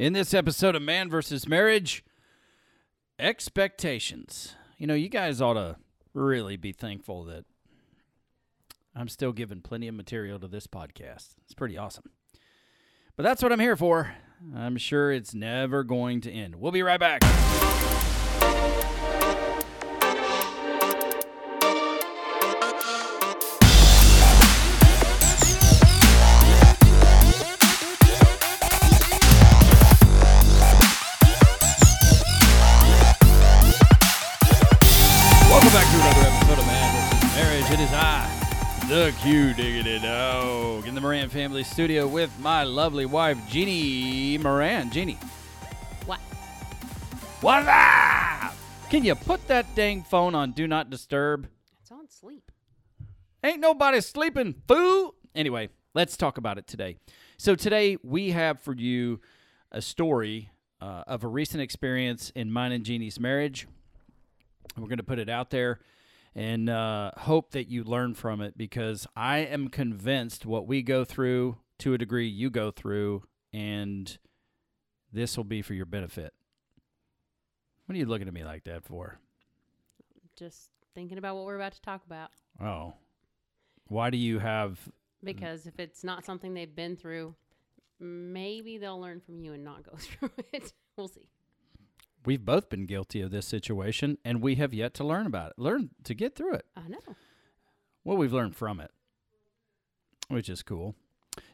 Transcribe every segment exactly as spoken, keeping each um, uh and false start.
In this episode of Man versus. Marriage, expectations. You know, you guys ought to really be thankful that I'm still giving plenty of material to this podcast. It's pretty awesome. But that's what I'm here for. I'm sure it's never going to end. We'll be right back. The Q Diggity Dog in the Moran family studio with my lovely wife, Jeannie Moran. Jeannie. What? What up? Can you put that dang phone on Do Not Disturb? It's on sleep. Ain't nobody sleeping, fool. Anyway, let's talk about it today. So today we have for you a story uh, of a recent experience in mine and Jeannie's marriage. We're going to put it out there. And uh, hope that you learn from it, because I am convinced what we go through, to a degree you go through, and this will be for your benefit. What are you looking at me like that for? Just thinking about what we're about to talk about. Oh. Why do you have... Because if it's not something they've been through, maybe they'll learn from you and not go through it. We'll see. We've both been guilty of this situation, and we have yet to learn about it, learn to get through it. I know. Well, we've learned from it, which is cool.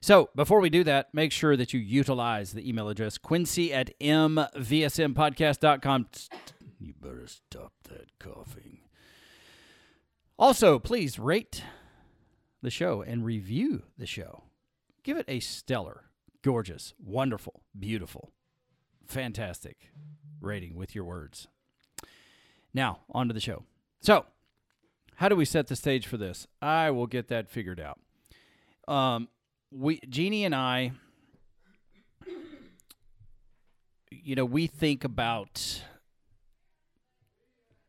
So before we do that, make sure that you utilize the email address, Quincy at m v s m podcast dot com. You better stop that coughing. Also, please rate the show and review the show. Give it a stellar, gorgeous, wonderful, beautiful, fantastic rating with your words. Now, on to the show. So, how do we set the stage for this? I will get that figured out. Um, we, Jeannie and I, you know, we think about,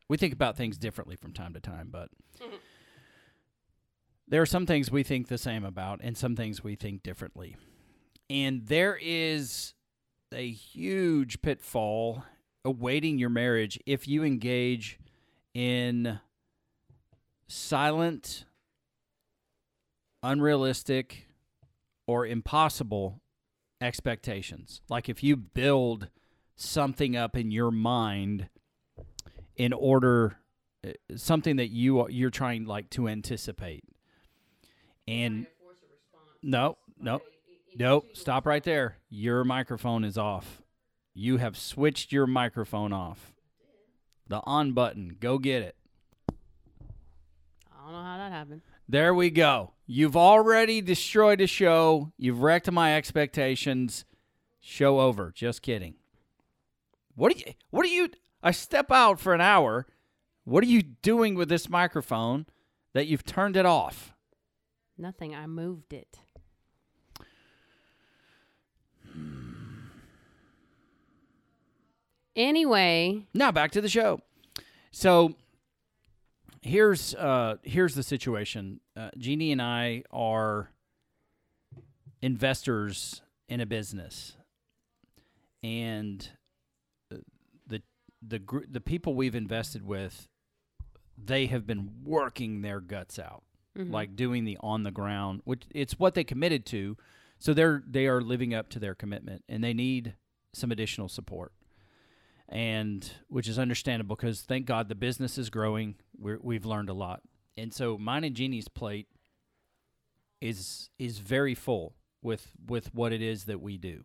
we think about things differently from time to time, but there are some things we think the same about and some things we think differently. And there is a huge pitfall awaiting your marriage if you engage in silent, unrealistic, or impossible expectations. Like if you build something up in your mind in order, something that you, you're trying like to anticipate. And no, no. Nope, stop right there. Your microphone is off. You have switched your microphone off. The on button. Go get it. I don't know how that happened. There we go. You've already destroyed the show. You've wrecked my expectations. Show over. Just kidding. What are you, what are you, I step out for an hour. What are you doing with this microphone that you've turned it off? Nothing. I moved it. Anyway. Now back to the show. So here's uh, here's the situation. Uh, Jeannie and I are investors in a business, and the the gr- the people we've invested with, they have been working their guts out, mm-hmm. like doing the on the ground, which it's what they committed to. So they're they are living up to their commitment, and they need some additional support. And which is understandable because, thank God, the business is growing. We're, we've learned a lot. And so mine and Jeannie's plate is is very full with, with what it is that we do.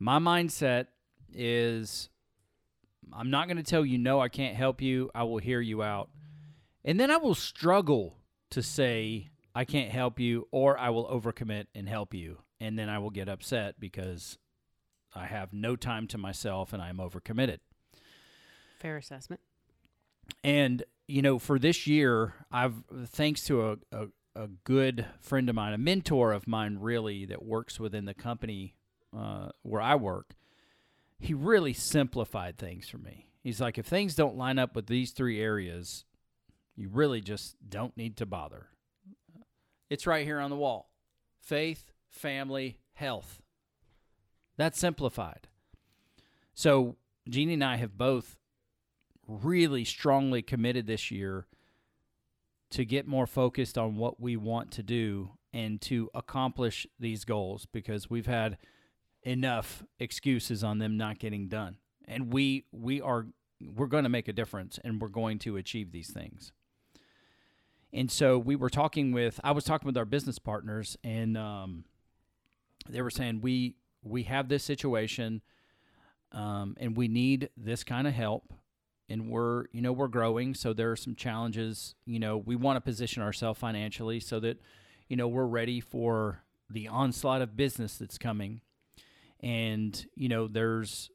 My mindset is, I'm not going to tell you, no, I can't help you. I will hear you out. And then I will struggle to say, I can't help you, or I will overcommit and help you. And then I will get upset because I have no time to myself and I'm overcommitted. Fair assessment. And, you know, for this year, I've, thanks to a, a, a good friend of mine, a mentor of mine, really, that works within the company uh, where I work, he really simplified things for me. He's like, if things don't line up with these three areas, you really just don't need to bother. It's right here on the wall. Faith, family, health. That's simplified. So Jeannie and I have both really strongly committed this year to get more focused on what we want to do and to accomplish these goals, because we've had enough excuses on them not getting done. And we we are we're going to make a difference, and we're going to achieve these things. And so we were talking with I was talking with our business partners, and um, they were saying we we have this situation, um, and we need this kind of help. And we're, you know, we're growing, so there are some challenges. You know, we want to position ourselves financially so that, you know, we're ready for the onslaught of business that's coming. And, you know, there's,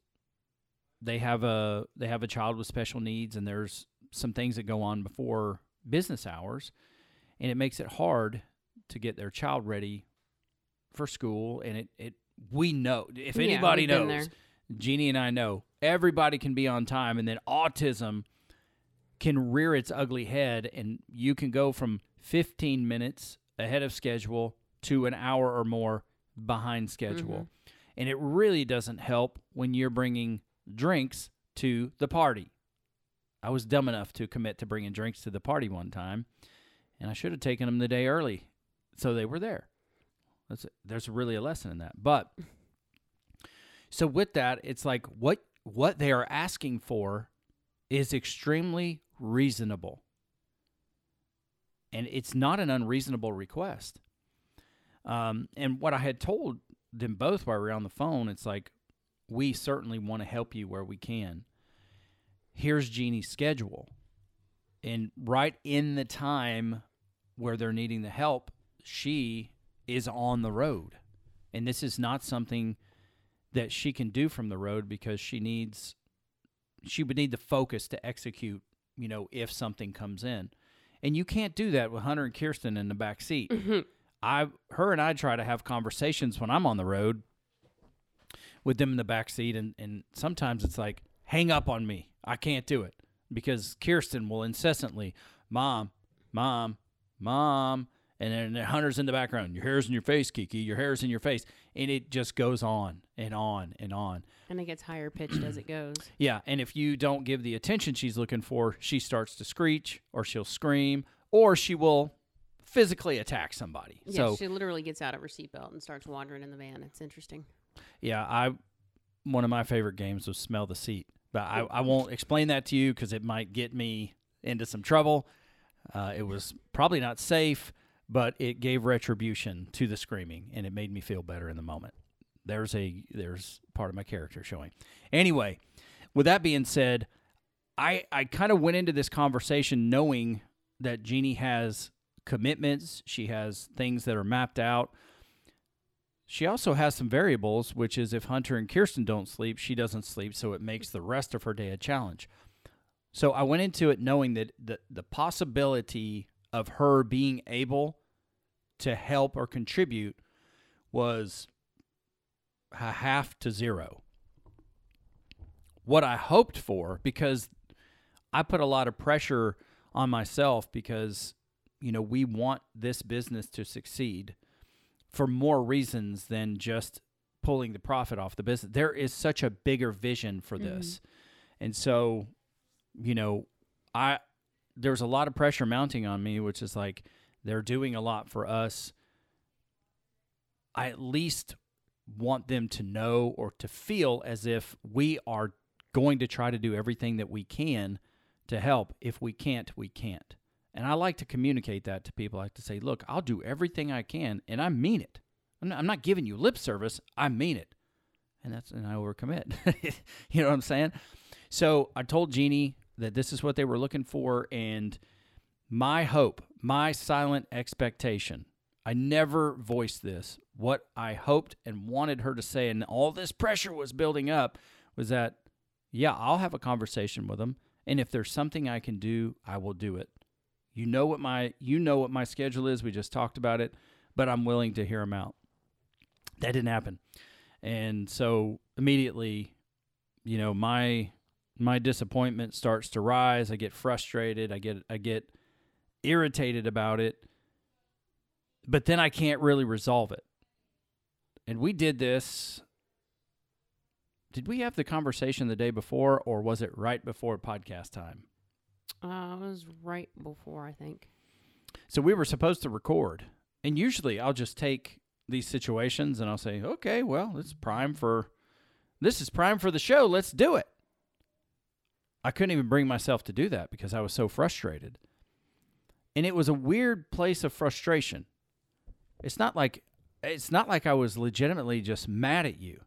they have a, they have a child with special needs, and there's some things that go on before business hours, and it makes it hard to get their child ready for school. And it, it, we know, if anybody yeah, knows, Jeannie and I know, everybody can be on time, and then autism can rear its ugly head, and you can go from fifteen minutes ahead of schedule to an hour or more behind schedule. Mm-hmm. And it really doesn't help when you're bringing drinks to the party. I was dumb enough to commit to bringing drinks to the party one time, and I should have taken them the day early so they were there. That's, there's really a lesson in that. But so with that, it's like what what they are asking for is extremely reasonable. And it's not an unreasonable request. Um, and what I had told them both while we were on the phone, it's like, we certainly want to help you where we can. Here's Jeannie's schedule. And right in the time where they're needing the help, she is on the road. And this is not something that she can do from the road, because she needs, she would need the focus to execute, you know, if something comes in. And you can't do that with Hunter and Kirsten in the back seat. Mm-hmm. I, her and I try to have conversations when I'm on the road with them in the back seat, and, and sometimes it's like, hang up on me. I can't do it, because Kirsten will incessantly, mom, mom, mom, and then Hunter's in the background. Your hair's in your face, Kiki. Your hair's in your face. And it just goes on and on and on. And it gets higher pitched as it goes. Yeah. And if you don't give the attention she's looking for, she starts to screech, or she'll scream, or she will physically attack somebody. Yeah, so, she literally gets out of her seatbelt and starts wandering in the van. It's interesting. Yeah. I one of my favorite games was Smell the Seat. But I, I won't explain that to you because it might get me into some trouble. Uh, it was probably not safe. But it gave retribution to the screaming, and it made me feel better in the moment. There's a there's part of my character showing. Anyway, with that being said, I, I kind of went into this conversation knowing that Jeannie has commitments. She has things that are mapped out. She also has some variables, which is if Hunter and Kirsten don't sleep, she doesn't sleep, so it makes the rest of her day a challenge. So I went into it knowing that the, the possibility of her being able to help or contribute was a half to zero. What I hoped for, because I put a lot of pressure on myself, because, you know, we want this business to succeed for more reasons than just pulling the profit off the business. There is such a bigger vision for this. Mm-hmm. And so, you know, I... there was a lot of pressure mounting on me, which is like, they're doing a lot for us. I at least want them to know or to feel as if we are going to try to do everything that we can to help. If we can't, we can't. And I like to communicate that to people. I like to say, look, I'll do everything I can, and I mean it. I'm not, I'm not giving you lip service. I mean it. And that's, and I overcommit. You know what I'm saying? So I told Jeannie that this is what they were looking for, and my hope, my silent expectation, I never voiced this. What I hoped and wanted her to say, and all this pressure was building up, was that, yeah, I'll have a conversation with them, and if there's something I can do, I will do it. You know what my you know what my schedule is. We just talked about it, but I'm willing to hear them out. That didn't happen, and so immediately, you know, my. My disappointment starts to rise. I get frustrated. I get I get irritated about it. But then I can't really resolve it. And we did this Did we have the conversation the day before, or was it right before podcast time? Uh, it was right before, I think. So we were supposed to record. And usually I'll just take these situations and I'll say, okay, well, it's prime for, this is prime for the show. Let's do it. I couldn't even bring myself to do that because I was so frustrated. And it was a weird place of frustration. It's not like, it's not like I was legitimately just mad at you.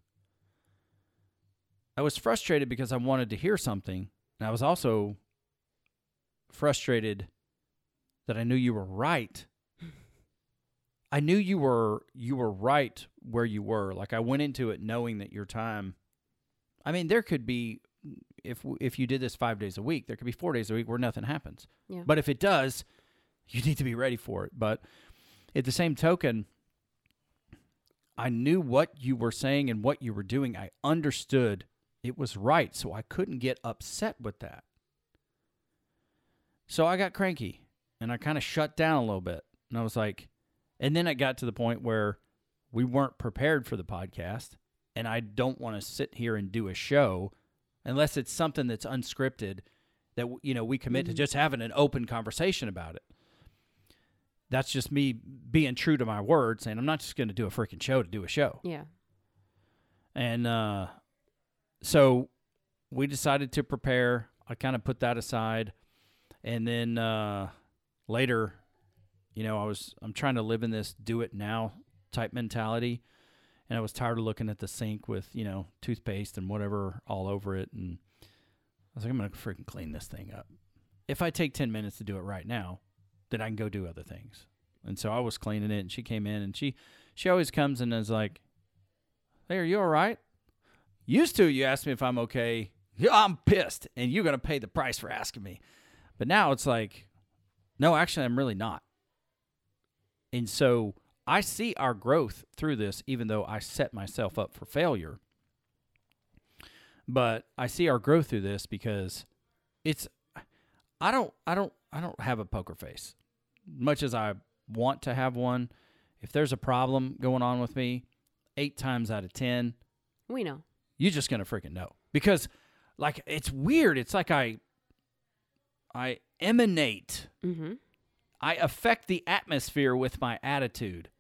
I was frustrated because I wanted to hear something, and I was also frustrated that I knew you were right. I knew you were you were right where you were. Like, I went into it knowing that your time, I mean, there could be, if if you did this five days a week, there could be four days a week where nothing happens. Yeah. But if it does, you need to be ready for it. But at the same token, I knew what you were saying and what you were doing. I understood it was right, so I couldn't get upset with that. So I got cranky, and I kind of shut down a little bit. And I was like, and then it got to the point where we weren't prepared for the podcast, and I don't want to sit here and do a show unless it's something that's unscripted that, you know, we commit mm-hmm. to just having an open conversation about it. That's just me being true to my word, saying I'm not just going to do a freaking show to do a show. Yeah. And uh, so we decided to prepare. I kind of put that aside. And then uh, later, you know, I was I'm trying to live in this do it now type mentality. And I was tired of looking at the sink with, you know, toothpaste and whatever all over it. And I was like, I'm going to freaking clean this thing up. If I take ten minutes to do it right now, then I can go do other things. And so I was cleaning it, and she came in, and she she always comes in and is like, hey, are you all right? Used to, you asked me if I'm okay. I'm pissed, and you're going to pay the price for asking me. But now it's like, no, actually, I'm really not. And so I see our growth through this, even though I set myself up for failure. But I see our growth through this because it's, I don't, I don't, I don't have a poker face, much as I want to have one. If there's a problem going on with me, eight times out of ten, we know. You're just gonna freaking know, because, like, it's weird. It's like I, I emanate. Mm-hmm. I affect the atmosphere with my attitude.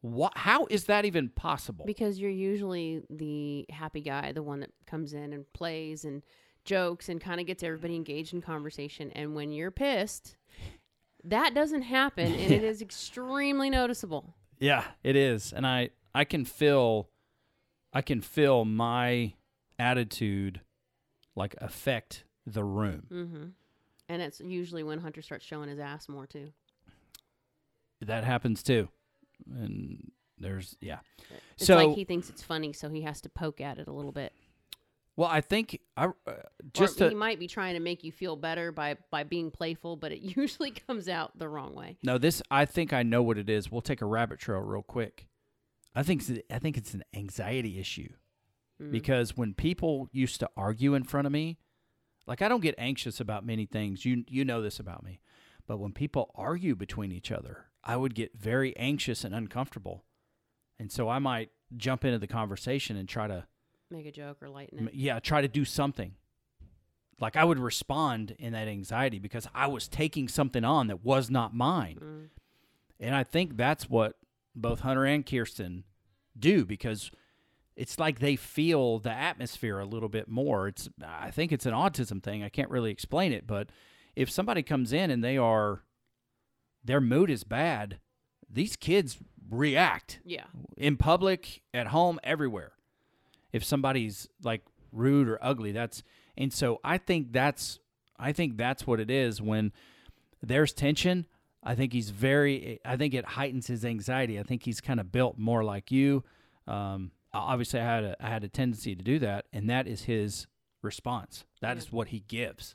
What? How is that even possible? Because you're usually the happy guy, the one that comes in and plays and jokes and kind of gets everybody engaged in conversation. And when you're pissed, that doesn't happen, and it is extremely noticeable. Yeah, it is. And I, I can feel, I can feel my attitude like affect the room. Mm-hmm. And it's usually when Hunter starts showing his ass more too. That happens too. And there's, yeah. It's so, like, he thinks it's funny, so he has to poke at it a little bit. Well, I think I uh, just or he to, might be trying to make you feel better by, by being playful, but it usually comes out the wrong way. No, this I think I know what it is. We'll take a rabbit trail real quick. I think I think it's an anxiety issue mm. because when people used to argue in front of me, like, I don't get anxious about many things. You you know this about me, but when people argue between each other, I would get very anxious and uncomfortable, and so I might jump into the conversation and try to. Make a joke or lighten it. Yeah, try to do something. Like, I would respond in that anxiety because I was taking something on that was not mine. Mm. And I think that's what both Hunter and Kirsten do, because it's like they feel the atmosphere a little bit more. It's I think it's an autism thing. I can't really explain it, but if somebody comes in and they are, their mood is bad, these kids react. Yeah. In public, at home, everywhere. If somebody's like rude or ugly, that's, and so I think that's, I think that's what it is. When there's tension, I think he's very, I think it heightens his anxiety. I think he's kind of built more like you. Um, obviously I had a, I had a tendency to do that, and that is his response. That yeah. is what he gives.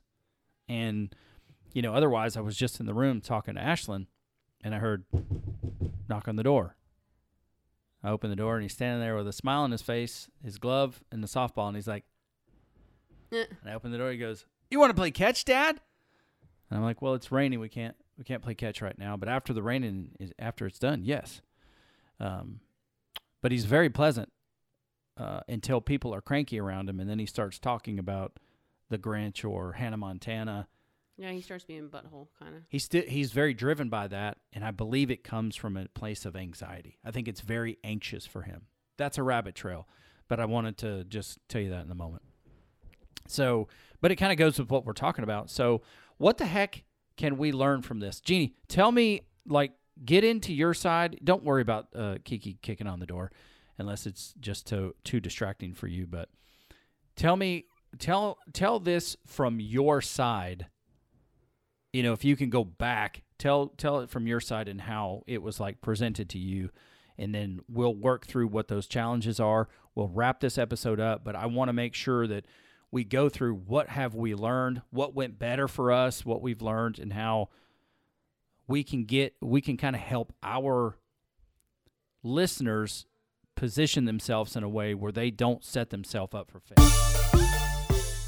And, you know, otherwise I was just in the room talking to Ashlyn, and I heard knock on the door. I open the door, and he's standing there with a smile on his face, his glove, and the softball, and he's like, eh. And I open the door, he goes, you want to play catch, Dad? And I'm like, well, it's raining, we can't we can't play catch right now, but after the rain, is after it's done, yes. Um, but he's very pleasant. uh, until people are cranky around him, and then he starts talking about the Grinch or Hannah Montana. Yeah, he starts being butthole, kind of. He's sti- he's very driven by that, and I believe it comes from a place of anxiety. I think it's very anxious for him. That's a rabbit trail, but I wanted to just tell you that in the moment. So, but it kind of goes with what we're talking about. So, what the heck can we learn from this? Jeannie, tell me, like, get into your side. Don't worry about uh, Kiki kicking on the door unless it's just too, too distracting for you. But tell me, tell tell this from your side. You know, if you can go back, tell tell it from your side and how it was, like, presented to you. And then we'll work through what those challenges are. We'll wrap this episode up. But I want to make sure that we go through what have we learned, what went better for us, what we've learned, and how we can get, we can kind of help our listeners position themselves in a way where they don't set themselves up for failure.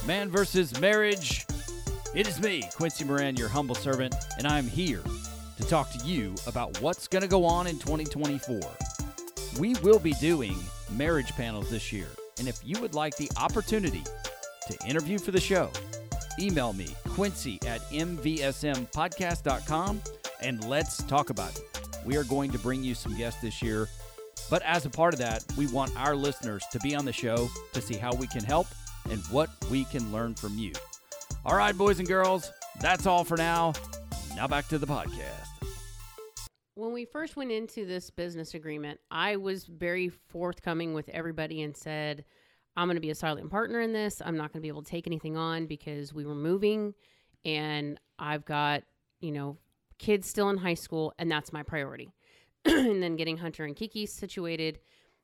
Man versus Marriage. It is me, Quincy Moran, your humble servant, and I'm here to talk to you about what's going to go on in twenty twenty-four. We will be doing marriage panels this year, and if you would like the opportunity to interview for the show, email me, Quincy at m v s m podcast dot com, and let's talk about it. We are going to bring you some guests this year, but as a part of that, we want our listeners to be on the show to see how we can help and what we can learn from you. All right, boys and girls, that's all for now. Now back to the podcast. When we first went into this business agreement, I was very forthcoming with everybody and said, I'm going to be a silent partner in this. I'm not going to be able to take anything on because we were moving and I've got, you know, kids still in high school, and that's my priority. And then getting Hunter and Kiki situated,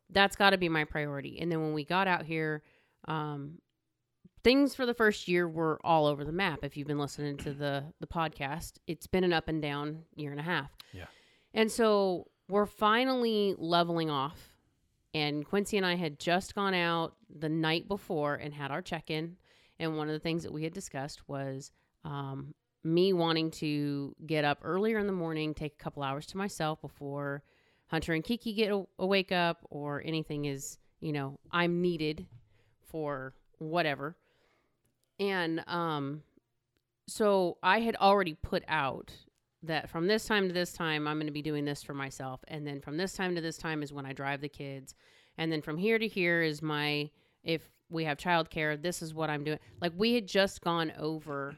that's got to be my priority. And then when we got out here, um, things for the first year were all over the map. If you've been listening to the, the podcast, it's been an up and down year and a half. Yeah. And so we're finally leveling off. And Quincy and I had just gone out the night before and had our check-in. And one of the things that we had discussed was um, me wanting to get up earlier in the morning, take a couple hours to myself before Hunter and Kiki get a, a wake up or anything is, you know, I'm needed for whatever. And um, so I had already put out that from this time to this time, I'm going to be doing this for myself. And then from this time to this time is when I drive the kids. And then from here to here is my, if we have childcare, this is what I'm doing. Like, we had just gone over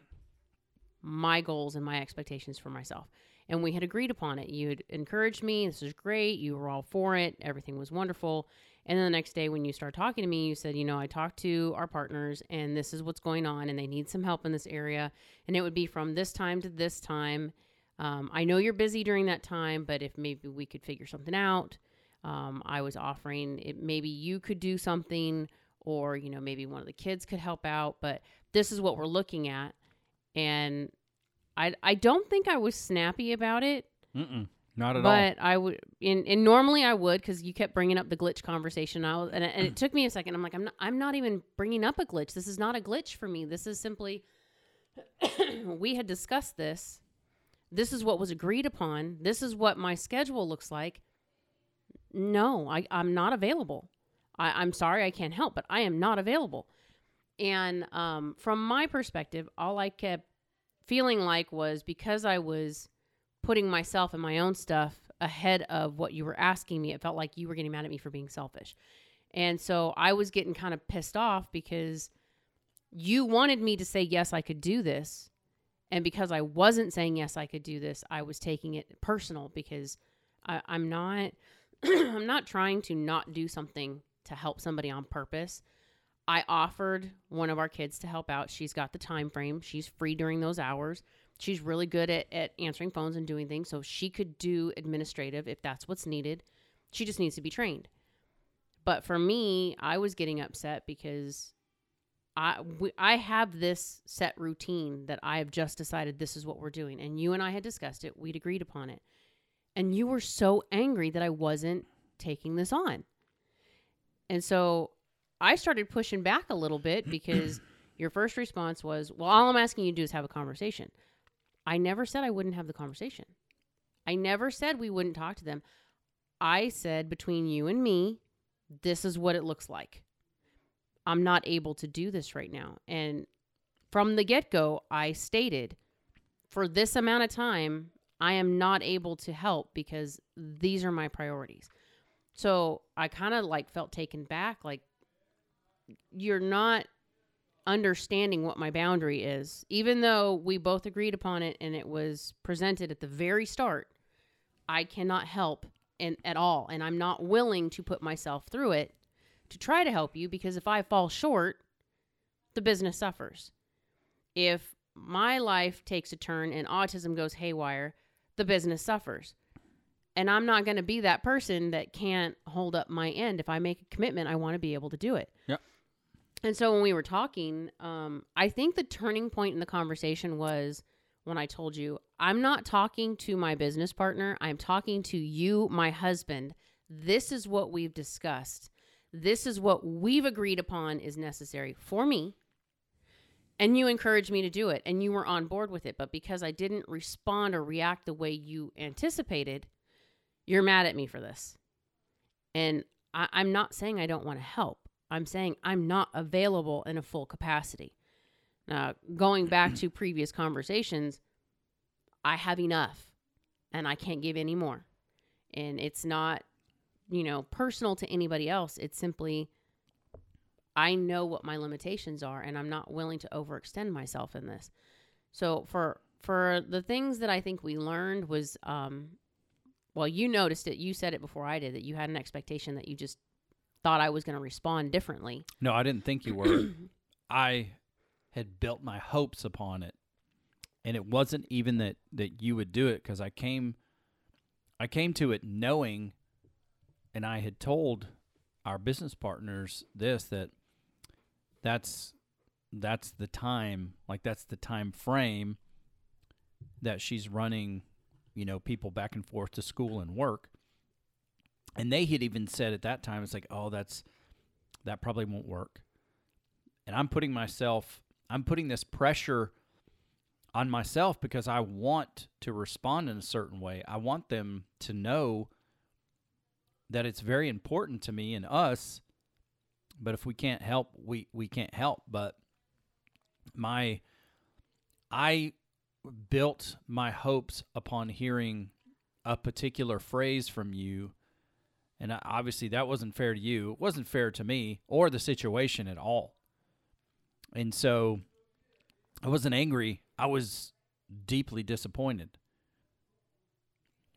my goals and my expectations for myself. And we had agreed upon it. You had encouraged me. This is great. You were all for it. Everything was wonderful. And then the next day when you started talking to me, you said, you know, I talked to our partners and this is what's going on and they need some help in this area. And it would be from this time to this time. Um, I know you're busy during that time, but if maybe we could figure something out, um, I was offering it, maybe you could do something or, you know, maybe one of the kids could help out, but this is what we're looking at. And I, I don't think I was snappy about it. Mm-mm, not at but all. But I would, and, and normally I would, cause you kept bringing up the glitch conversation. I was, and, and it took me a second. I'm like, I'm not, I'm not even bringing up a glitch. This is not a glitch for me. This is simply, we had discussed this. This is what was agreed upon. This is what my schedule looks like. No, I, I'm not available. I, I'm sorry I can't help, but I am not available. And um, from my perspective, all I kept feeling like was because I was putting myself and my own stuff ahead of what you were asking me, it felt like you were getting mad at me for being selfish. And so I was getting kind of pissed off because you wanted me to say, yes, I could do this. And because I wasn't saying, yes, I could do this, I was taking it personal because I, I'm not I'm not trying to not do something to help somebody on purpose. I offered one of our kids to help out. She's got the time frame. She's free during those hours. She's really good at, at answering phones and doing things. So she could do administrative if that's what's needed. She just needs to be trained. But for me, I was getting upset because I, we, I have this set routine that I have just decided this is what we're doing. And you and I had discussed it. We'd agreed upon it. And you were so angry that I wasn't taking this on. And so I started pushing back a little bit because your first response was, well, all I'm asking you to do is have a conversation. I never said I wouldn't have the conversation. I never said we wouldn't talk to them. I said between you and me, this is what it looks like. I'm not able to do this right now. And from the get-go, I stated, for this amount of time, I am not able to help because these are my priorities. So I kind of like felt taken back. Like, you're not understanding what my boundary is, even though we both agreed upon it and it was presented at the very start. I cannot help in, at all. And I'm not willing to put myself through it to try to help you, because if I fall short, the business suffers. If my life takes a turn and autism goes haywire, the business suffers. And I'm not going to be that person that can't hold up my end. If I make a commitment, I want to be able to do it. Yep. And so when we were talking, um, I think the turning point in the conversation was when I told you, I'm not talking to my business partner. I'm talking to you, my husband. This is what we've discussed. This is what we've agreed upon is necessary for me. And you encouraged me to do it, and you were on board with it. But because I didn't respond or react the way you anticipated, you're mad at me for this. And I, I'm not saying I don't want to help. I'm saying I'm not available in a full capacity. Now, going back to previous conversations, I have enough and I can't give any more. And it's not, you know, personal to anybody else. It's simply, I know what my limitations are and I'm not willing to overextend myself in this. So for, for the things that I think we learned was, um, well, you noticed it. You said it before I did, that you had an expectation that you just thought I was going to respond differently. No, I didn't think you were. I had built my hopes upon it. And it wasn't even that, that you would do it, because I came I came to it knowing, and I had told our business partners this, that that's that's the time, like that's the time frame that she's running, you know, people back and forth to school and work. And they had even said at that time, it's like, oh, that's that probably won't work. And I'm putting myself, I'm putting this pressure on myself because I want to respond in a certain way. I want them to know that it's very important to me and us, but if we can't help, we, we can't help. But my, I built my hopes upon hearing a particular phrase from you. And obviously that wasn't fair to you. It wasn't fair to me or the situation at all. And so I wasn't angry. I was deeply disappointed.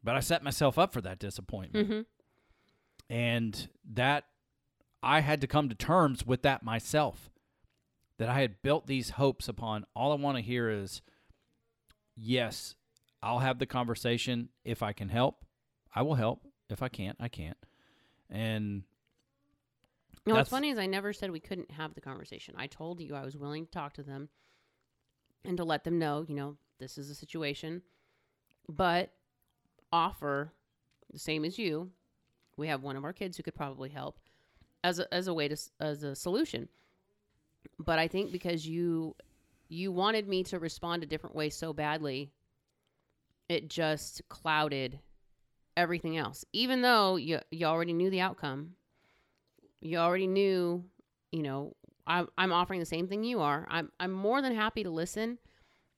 But I set myself up for that disappointment. Mm-hmm. And that I had to come to terms with that myself, that I had built these hopes upon. All I want to hear is, yes, I'll have the conversation. If I can help, I will help. If I can't, I can't. And no, what's funny is I never said we couldn't have the conversation. I told you I was willing to talk to them and to let them know, you know, this is a situation, but offer the same as you. We have one of our kids who could probably help as a, as a way to, as a solution. But I think because you, you wanted me to respond a different way so badly, it just clouded everything else. Even though you, you already knew the outcome, you already knew, you know, I'm, I'm offering the same thing you are. I'm, I'm more than happy to listen.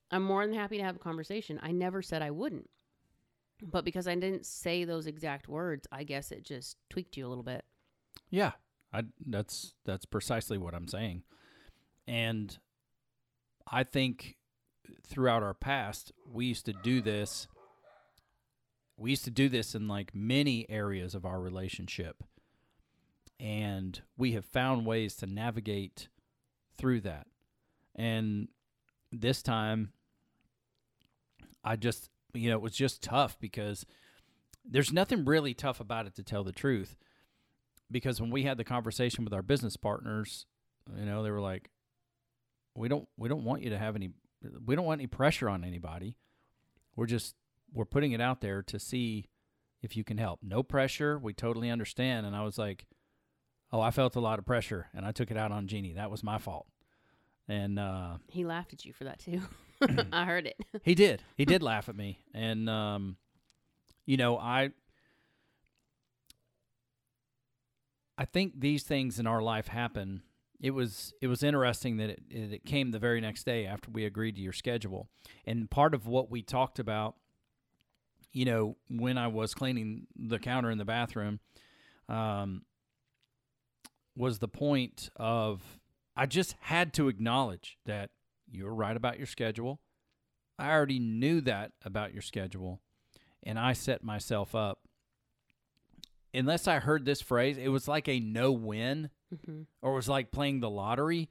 I'm more than happy to have a conversation. I never said I wouldn't, but because I didn't say those exact words, I guess it just tweaked you a little bit. Yeah, I, that's, that's precisely what I'm saying. And I think throughout our past, we used to do this. We used to do this in like many areas of our relationship. And we have found ways to navigate through that. And this time, I just, you know, it was just tough because there's nothing really tough about it, to tell the truth. Because when we had the conversation with our business partners, you know, they were like, we don't, we don't want you to have any, we don't want any pressure on anybody. We're just, we're putting it out there to see if you can help. No pressure. We totally understand. And I was like, oh, I felt a lot of pressure, and I took it out on Jeannie. That was my fault. And uh, he laughed at you for that, too. I heard it. He did. He did laugh at me. And, um, you know, I I think these things in our life happen. It was it was interesting that it, it came the very next day after we agreed to your schedule. And part of what we talked about, you know, when I was cleaning the counter in the bathroom, um, was the point of I just had to acknowledge that you were right about your schedule. I already knew that about your schedule, and I set myself up. Unless I heard this phrase, it was like a no-win, mm-hmm. or it was like playing the lottery.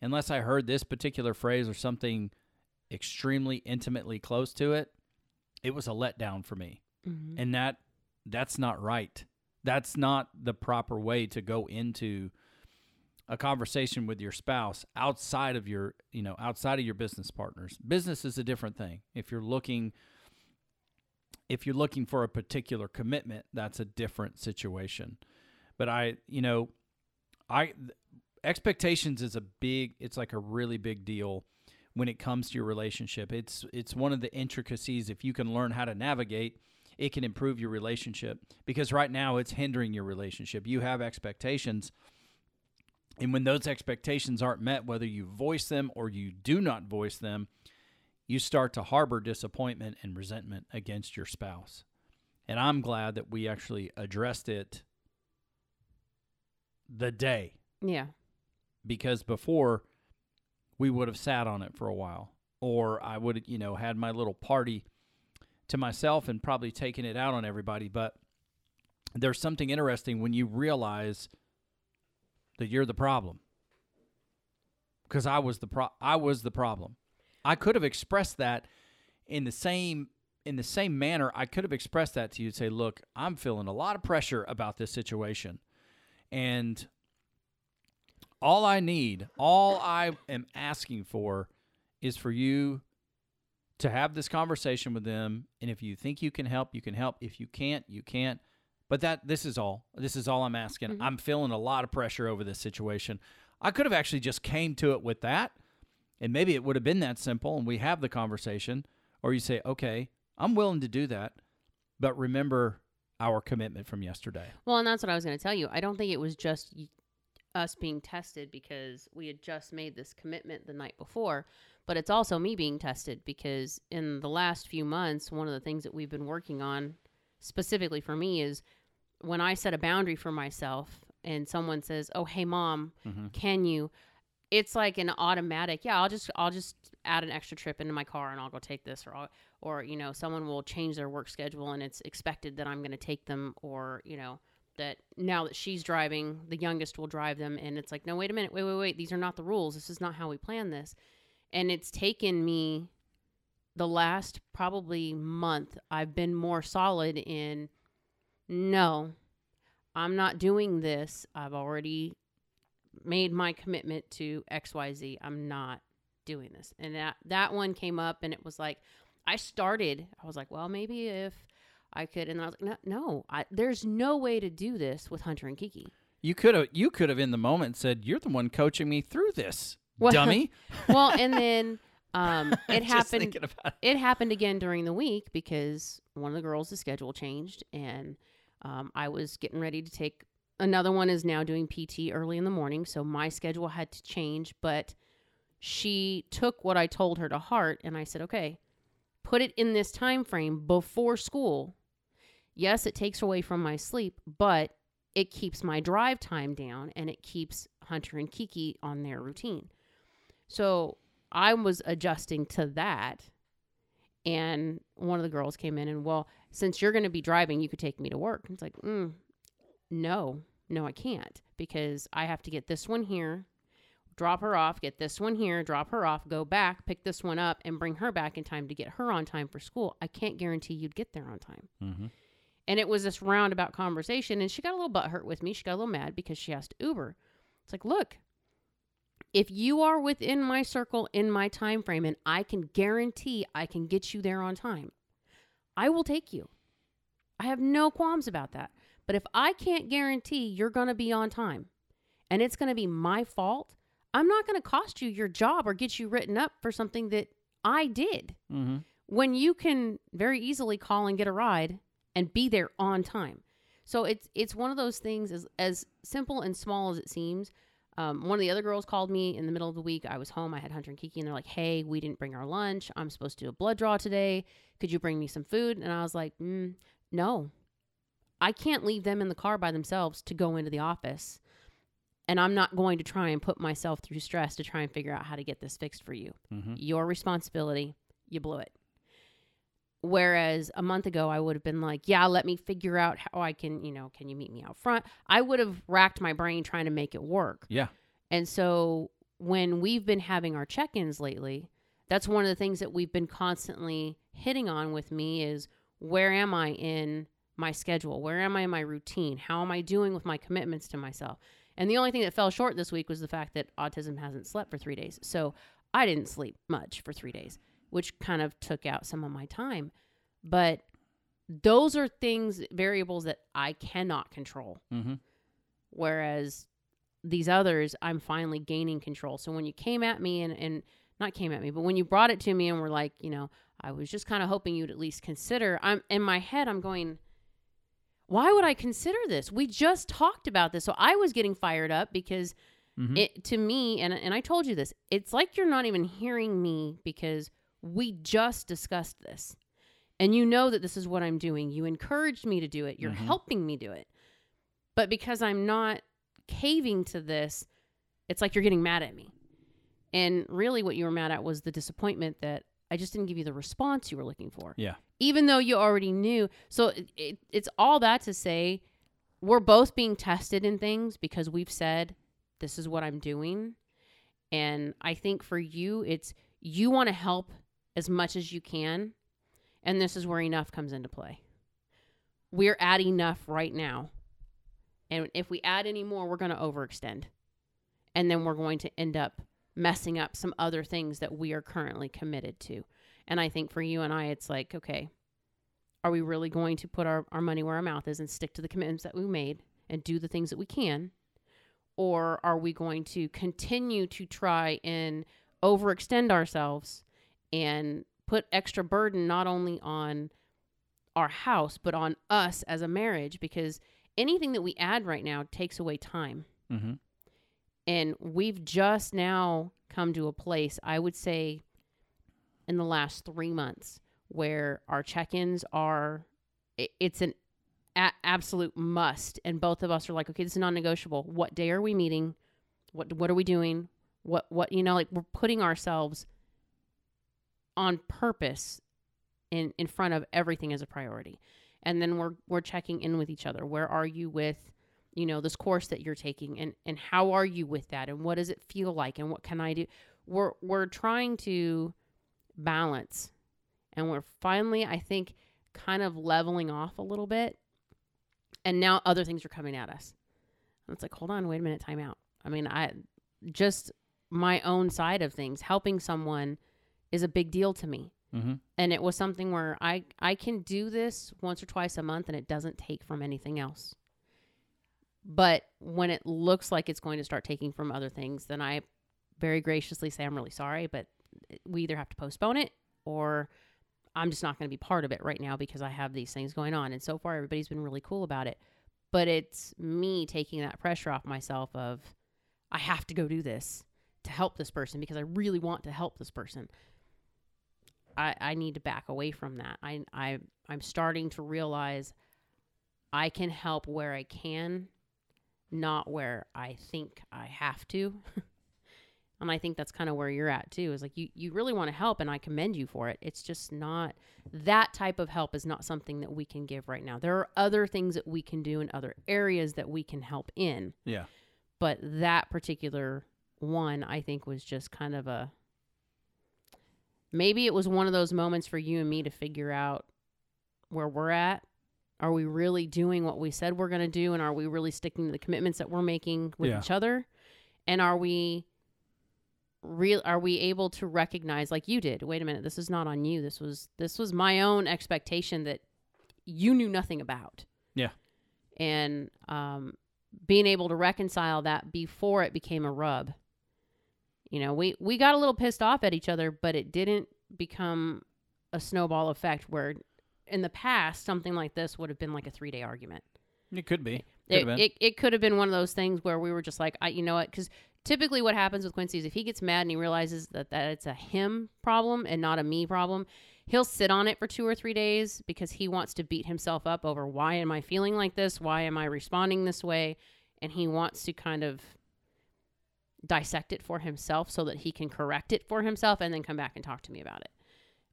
Unless I heard this particular phrase or something extremely intimately close to it, it was a letdown for me. Mm-hmm. And that that's not right. That's not the proper way to go into a conversation with your spouse outside of your, you know, outside of your business partners. Business is a different thing. If you're looking If you're looking for a particular commitment, that's a different situation. But I, you know, I expectations is a big, it's like a really big deal when it comes to your relationship. It's it's one of the intricacies. If you can learn how to navigate, it can improve your relationship, because right now it's hindering your relationship. You have expectations, and when those expectations aren't met, whether you voice them or you do not voice them, you start to harbor disappointment and resentment against your spouse. And I'm glad that we actually addressed it the day. Yeah. Because before, we would have sat on it for a while, or I would, you know, had my little party to myself and probably taken it out on everybody. But there's something interesting when you realize that you're the problem. Because I was the pro- I was the problem. I could have expressed that in the same in the same manner. I could have expressed that to you and say, look, I'm feeling a lot of pressure about this situation. And all I need, all I am asking for is for you to have this conversation with them. And if you think you can help, you can help. If you can't, you can't. But that this is all. This is all I'm asking. Mm-hmm. I'm feeling a lot of pressure over this situation. I could have actually just came to it with that. And maybe it would have been that simple, and we have the conversation, or you say, okay, I'm willing to do that, but remember our commitment from yesterday. Well, and that's what I was going to tell you. I don't think it was just us being tested because we had just made this commitment the night before, but it's also me being tested because in the last few months, one of the things that we've been working on specifically for me is when I set a boundary for myself and someone says, oh, hey, Mom, mm-hmm. can you... It's like an automatic, yeah, I'll just I'll just add an extra trip into my car and I'll go take this, or I'll, or you know, someone will change their work schedule and it's expected that I'm going to take them, or you know, that now that she's driving, the youngest will drive them, and it's like, no, wait a minute, wait, wait, wait, these are not the rules. This is not how we plan this. And it's taken me the last probably month. I've been more solid in no, I'm not doing this. I've already made my commitment to X Y Z. I'm not doing this. And that, that one came up and it was like, I started, I was like, well, maybe if I could. And I was like, no, no I, there's no way to do this with Hunter and Kiki. You could have, you could have in the moment said, you're the one coaching me through this, well, dummy. Well, and then um, it happened, it. it happened again during the week because one of the girls, the schedule changed, and um, I was getting ready to take. Another one is now doing P T early in the morning, so my schedule had to change, but she took what I told her to heart, and I said, okay, put it in this time frame before school. Yes, it takes away from my sleep, but it keeps my drive time down, and it keeps Hunter and Kiki on their routine. So I was adjusting to that, and one of the girls came in and, well, since you're going to be driving, you could take me to work. And it's like, mm No, no, I can't, because I have to get this one here, drop her off, get this one here, drop her off, go back, pick this one up, and bring her back in time to get her on time for school. I can't guarantee you'd get there on time. Mm-hmm. And it was this roundabout conversation, and she got a little butthurt with me. She got a little mad because she asked Uber. It's like, look, if you are within my circle in my time frame and I can guarantee I can get you there on time, I will take you. I have no qualms about that. But if I can't guarantee you're going to be on time and it's going to be my fault, I'm not going to cost you your job or get you written up for something that I did. Mm-hmm. When you can very easily call and get a ride and be there on time. So it's it's one of those things, as, as simple and small as it seems. Um, one of the other girls called me in the middle of the week. I was home. I had Hunter and Kiki, and they're like, hey, we didn't bring our lunch. I'm supposed to do a blood draw today. Could you bring me some food? And I was like, mm, no. I can't leave them in the car by themselves to go into the office. And I'm not going to try and put myself through stress to try and figure out how to get this fixed for you. Mm-hmm. Your responsibility. You blew it. Whereas a month ago, I would have been like, yeah, let me figure out how I can, you know, can you meet me out front? I would have racked my brain trying to make it work. Yeah. And so when we've been having our check-ins lately, that's one of the things that we've been constantly hitting on with me is, where am I in my schedule? Where am I in my routine? How am I doing with my commitments to myself? And the only thing that fell short this week was the fact that autism hasn't slept for three days. So I didn't sleep much for three days. Which kind of took out some of my time. But those are things, variables that I cannot control. Mm-hmm. Whereas these others, I'm finally gaining control. So when you came at me and, and not came at me, but when you brought it to me and were like, you know, I was just kind of hoping you'd at least consider. I'm in my head, I'm going, why would I consider this? We just talked about this. So I was getting fired up because mm-hmm. it to me, and and I told you this, it's like you're not even hearing me because we just discussed this and you know that this is what I'm doing. You encouraged me to do it. You're mm-hmm. helping me do it. But because I'm not caving to this, it's like you're getting mad at me. And really what you were mad at was the disappointment that I just didn't give you the response you were looking for. Yeah. Even though you already knew. So it, it, it's all that to say we're both being tested in things because we've said, this is what I'm doing. And I think for you, it's, you want to help as much as you can. And this is where enough comes into play. We're at enough right now. And if we add any more, we're going to overextend. And then we're going to end up messing up some other things that we are currently committed to. And I think for you and I, it's like, okay, are we really going to put our, our money where our mouth is and stick to the commitments that we made and do the things that we can? Or are we going to continue to try and overextend ourselves and put extra burden not only on our house, but on us as a marriage, because anything that we add right now takes away time. Mm-hmm. And we've just now come to a place, I would say, in the last three months where our check-ins are, it's an a- absolute must. And both of us are like, okay, this is non-negotiable. What day are we meeting? What, what are we doing? What, what, you know, like we're putting ourselves on purpose in, in front of everything as a priority. And then we're, we're checking in with each other. Where are you with, you know, this course that you're taking and, and how are you with that? And what does it feel like? And what can I do? We're, we're trying to balance and we're finally, I think, kind of leveling off a little bit. And now other things are coming at us. And it's like, hold on, wait a minute, time out. I mean, I just, my own side of things, helping someone is a big deal to me. Mm-hmm. And it was something where I, I can do this once or twice a month and it doesn't take from anything else. But when it looks like it's going to start taking from other things, then I very graciously say, I'm really sorry, but we either have to postpone it or I'm just not going to be part of it right now because I have these things going on. And so far, everybody's been really cool about it, but it's me taking that pressure off myself of, I have to go do this to help this person because I really want to help this person. I, I need to back away from that. I, I, I'm starting to realize I can help where I can, not where I think I have to. And I think that's kind of where you're at too, is like, you, you really want to help and I commend you for it. It's just not, that type of help is not something that we can give right now. There are other things that we can do in other areas that we can help in. Yeah. But that particular one, I think, was just kind of a, maybe it was one of those moments for you and me to figure out where we're at. Are we really doing what we said we're going to do? And are we really sticking to the commitments that we're making with yeah. each other? And are we real? Are we able to recognize, like you did, wait a minute, this is not on you. This was, this was my own expectation that you knew nothing about. Yeah. And, um, being able to reconcile that before it became a rub. You know, we, we got a little pissed off at each other, but it didn't become a snowball effect where in the past, something like this would have been like a three day argument. It could be. It could, it, it, it could have been one of those things where we were just like, I, you know what? Because typically what happens with Quincy is if he gets mad and he realizes that, that it's a him problem and not a me problem, he'll sit on it for two or three days because he wants to beat himself up over, why am I feeling like this? Why am I responding this way? And he wants to kind of dissect it for himself so that he can correct it for himself and then come back and talk to me about it.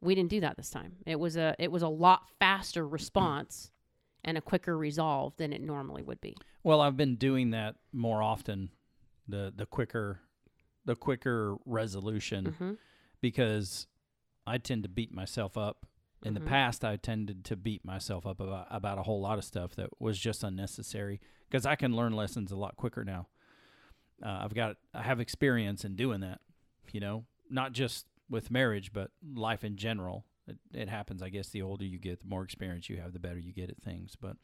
We didn't do that this time. It was a it was a lot faster response and a quicker resolve than it normally would be. Well, I've been doing that more often, the the quicker the quicker resolution, mm-hmm. because I tend to beat myself up. In mm-hmm. the past, I tended to beat myself up about, about a whole lot of stuff that was just unnecessary, because I can learn lessons a lot quicker now. Uh, I've got I have experience in doing that, you know, not just with marriage, but life in general. It, it happens, I guess, the older you get, the more experience you have, the better you get at things. But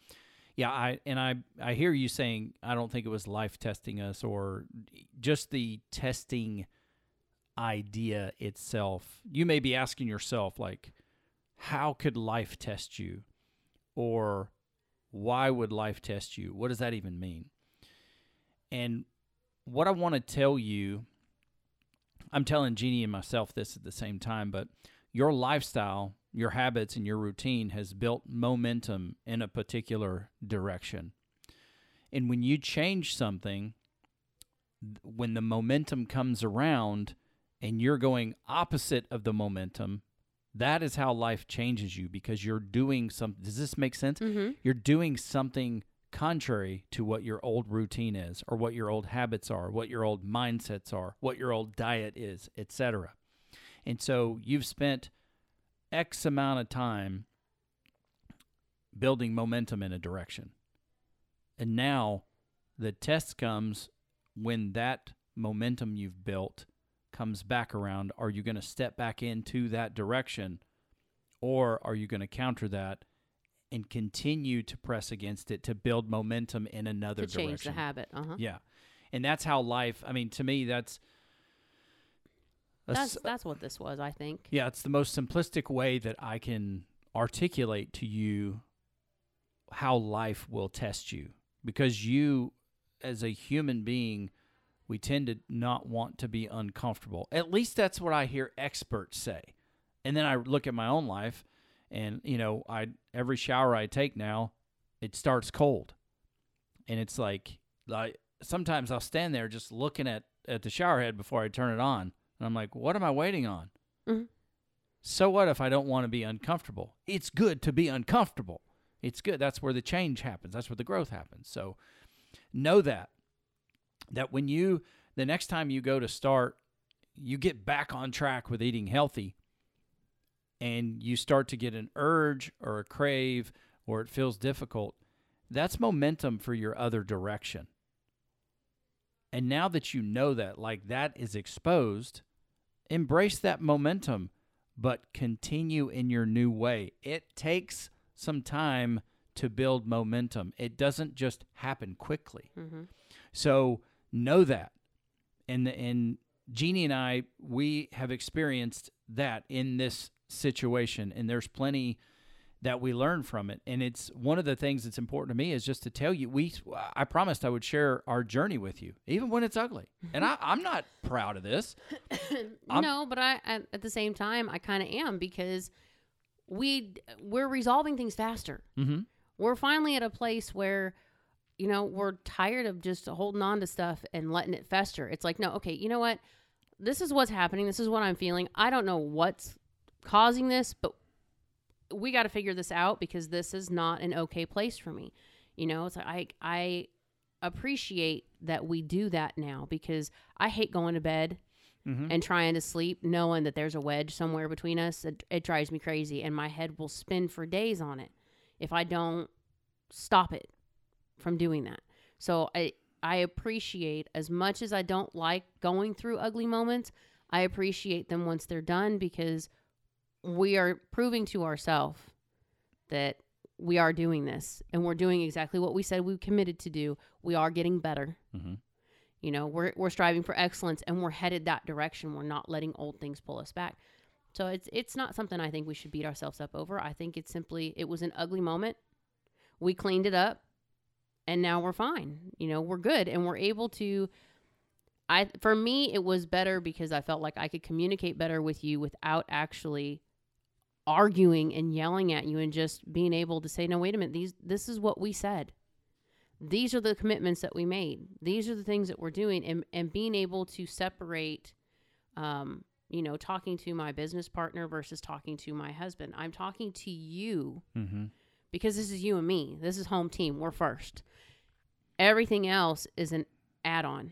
yeah, I and I, I hear you saying, I don't think it was life testing us or just the testing idea itself. You may be asking yourself, like, how could life test you? Or why would life test you? What does that even mean? And what I want to tell you, I'm telling Jeannie and myself this at the same time, but your lifestyle, your habits, and your routine has built momentum in a particular direction. And when you change something, when the momentum comes around and you're going opposite of the momentum, that is how life changes you, because you're doing something. Does this make sense? Mm-hmm. You're doing something contrary to what your old routine is, or what your old habits are, what your old mindsets are, what your old diet is, et cetera. And so you've spent X amount of time building momentum in a direction. And now the test comes when that momentum you've built comes back around. Are you going to step back into that direction, or are you going to counter that and continue to press against it to build momentum in another direction? To change the habit. Uh-huh. Yeah. And that's how life, I mean, to me, that's... That's that's what this was, I think. Yeah, it's the most simplistic way that I can articulate to you how life will test you. Because you, as a human being, we tend to not want to be uncomfortable. At least that's what I hear experts say. And then I look at my own life, and, you know, I every shower I take now, it starts cold. And it's like, like sometimes I'll stand there just looking at, at the shower head before I turn it on. And I'm like, what am I waiting on? Mm-hmm. So what if I don't want to be uncomfortable? It's good to be uncomfortable. It's good. That's where the change happens. That's where the growth happens. So know that, that when you, the next time you go to start, you get back on track with eating healthy, and you start to get an urge or a crave, or it feels difficult, that's momentum for your other direction. And now that you know that, like, that is exposed, embrace that momentum, but continue in your new way. It takes some time to build momentum. It doesn't just happen quickly. Mm-hmm. So know that. And, and Jeannie and I, we have experienced that in this situation, and there's plenty that we learn from it. And it's one of the things that's important to me is just to tell you, we I promised I would share our journey with you, even when it's ugly. And I, I'm not proud of this. No, but I, I at the same time, I kind of am, because we we're resolving things faster. Mm-hmm. We're finally at a place where, you know, we're tired of just holding on to stuff and letting it fester. It's like, no, okay, you know what? This is what's happening. This is what I'm feeling. I don't know what's causing this, but we got to figure this out, because this is not an okay place for me. You know, it's like, I, I appreciate that we do that now, because I hate going to bed mm-hmm. and trying to sleep knowing that there's a wedge somewhere between us. It, it drives me crazy, and my head will spin for days on it if I don't stop it from doing that. So I, I appreciate, as much as I don't like going through ugly moments, I appreciate them once they're done, because we are proving to ourselves that we are doing this, and we're doing exactly what we said we committed to do. We are getting better. Mm-hmm. You know, we're, we're striving for excellence, and we're headed that direction. We're not letting old things pull us back. So it's, it's not something I think we should beat ourselves up over. I think it's simply, it was an ugly moment. We cleaned it up. and now we're fine. You know, we're good, and we're able to. I for me, it was better because I felt like I could communicate better with you without actually arguing and yelling at you, and just being able to say, no, wait a minute, these this is what we said. These are the commitments that we made. These are the things that we're doing, and, and being able to separate, um, you know, talking to my business partner versus talking to my husband. I'm talking to you mm-hmm. because this is you and me. This is home team. We're first. Everything else is an add-on.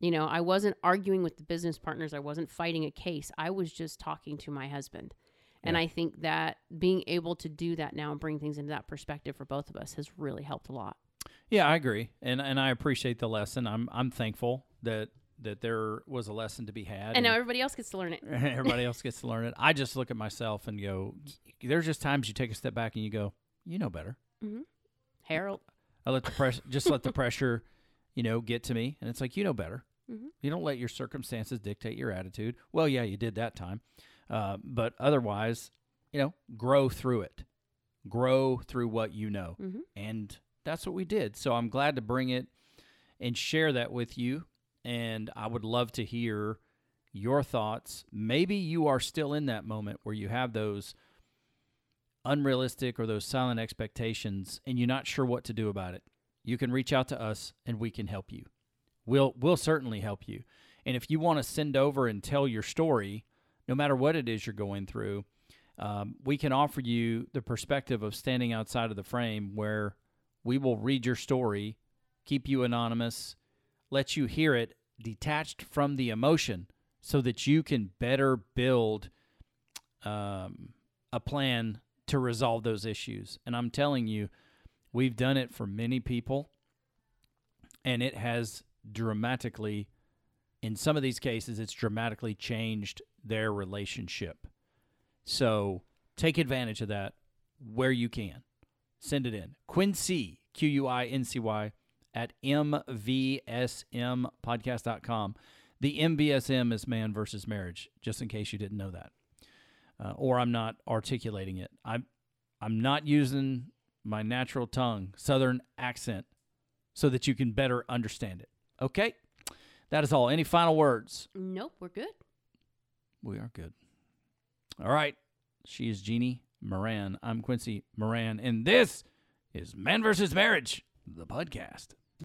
You know, I wasn't arguing with the business partners. I wasn't fighting a case. I was just talking to my husband. And yeah. I think that being able to do that now and bring things into that perspective for both of us has really helped a lot. Yeah, I agree. And and I appreciate the lesson. I'm I'm thankful that that there was a lesson to be had. And, and now everybody else gets to learn it. Everybody else gets to learn it. I just look at myself and go, there's just times you take a step back and you go, you know better. Mm-hmm. Harold. I let the press, just let the pressure, you know, get to me. And it's like, you know better. Mm-hmm. You don't let your circumstances dictate your attitude. Well, yeah, you did that time. Uh, but otherwise, you know, grow through it. Grow through what you know. Mm-hmm. And that's what we did. So I'm glad to bring it and share that with you. And I would love to hear your thoughts. Maybe you are still in that moment where you have those unrealistic or those silent expectations and you're not sure what to do about it. You can reach out to us and we can help you. We'll, we'll certainly help you. And if you want to send over and tell your story, no matter what it is you're going through, um, we can offer you the perspective of standing outside of the frame where we will read your story, keep you anonymous, let you hear it detached from the emotion so that you can better build um, a plan to resolve those issues. And I'm telling you, we've done it for many people, and it has dramatically, in some of these cases, it's dramatically changed their relationship. So take advantage of that where you can. Send it in. Quincy, Q U I N C Y, at m v s m podcast dot com. The M V S M is Man versus Marriage, just in case you didn't know that. Uh, or I'm not articulating it. I'm, I'm not using my natural tongue, Southern accent, so that you can better understand it. Okay? That is all. Any final words? Nope, we're good. We are good. All right. She is Jeannie Moran. I'm Quincy Moran, and this is Man versus Marriage, the podcast.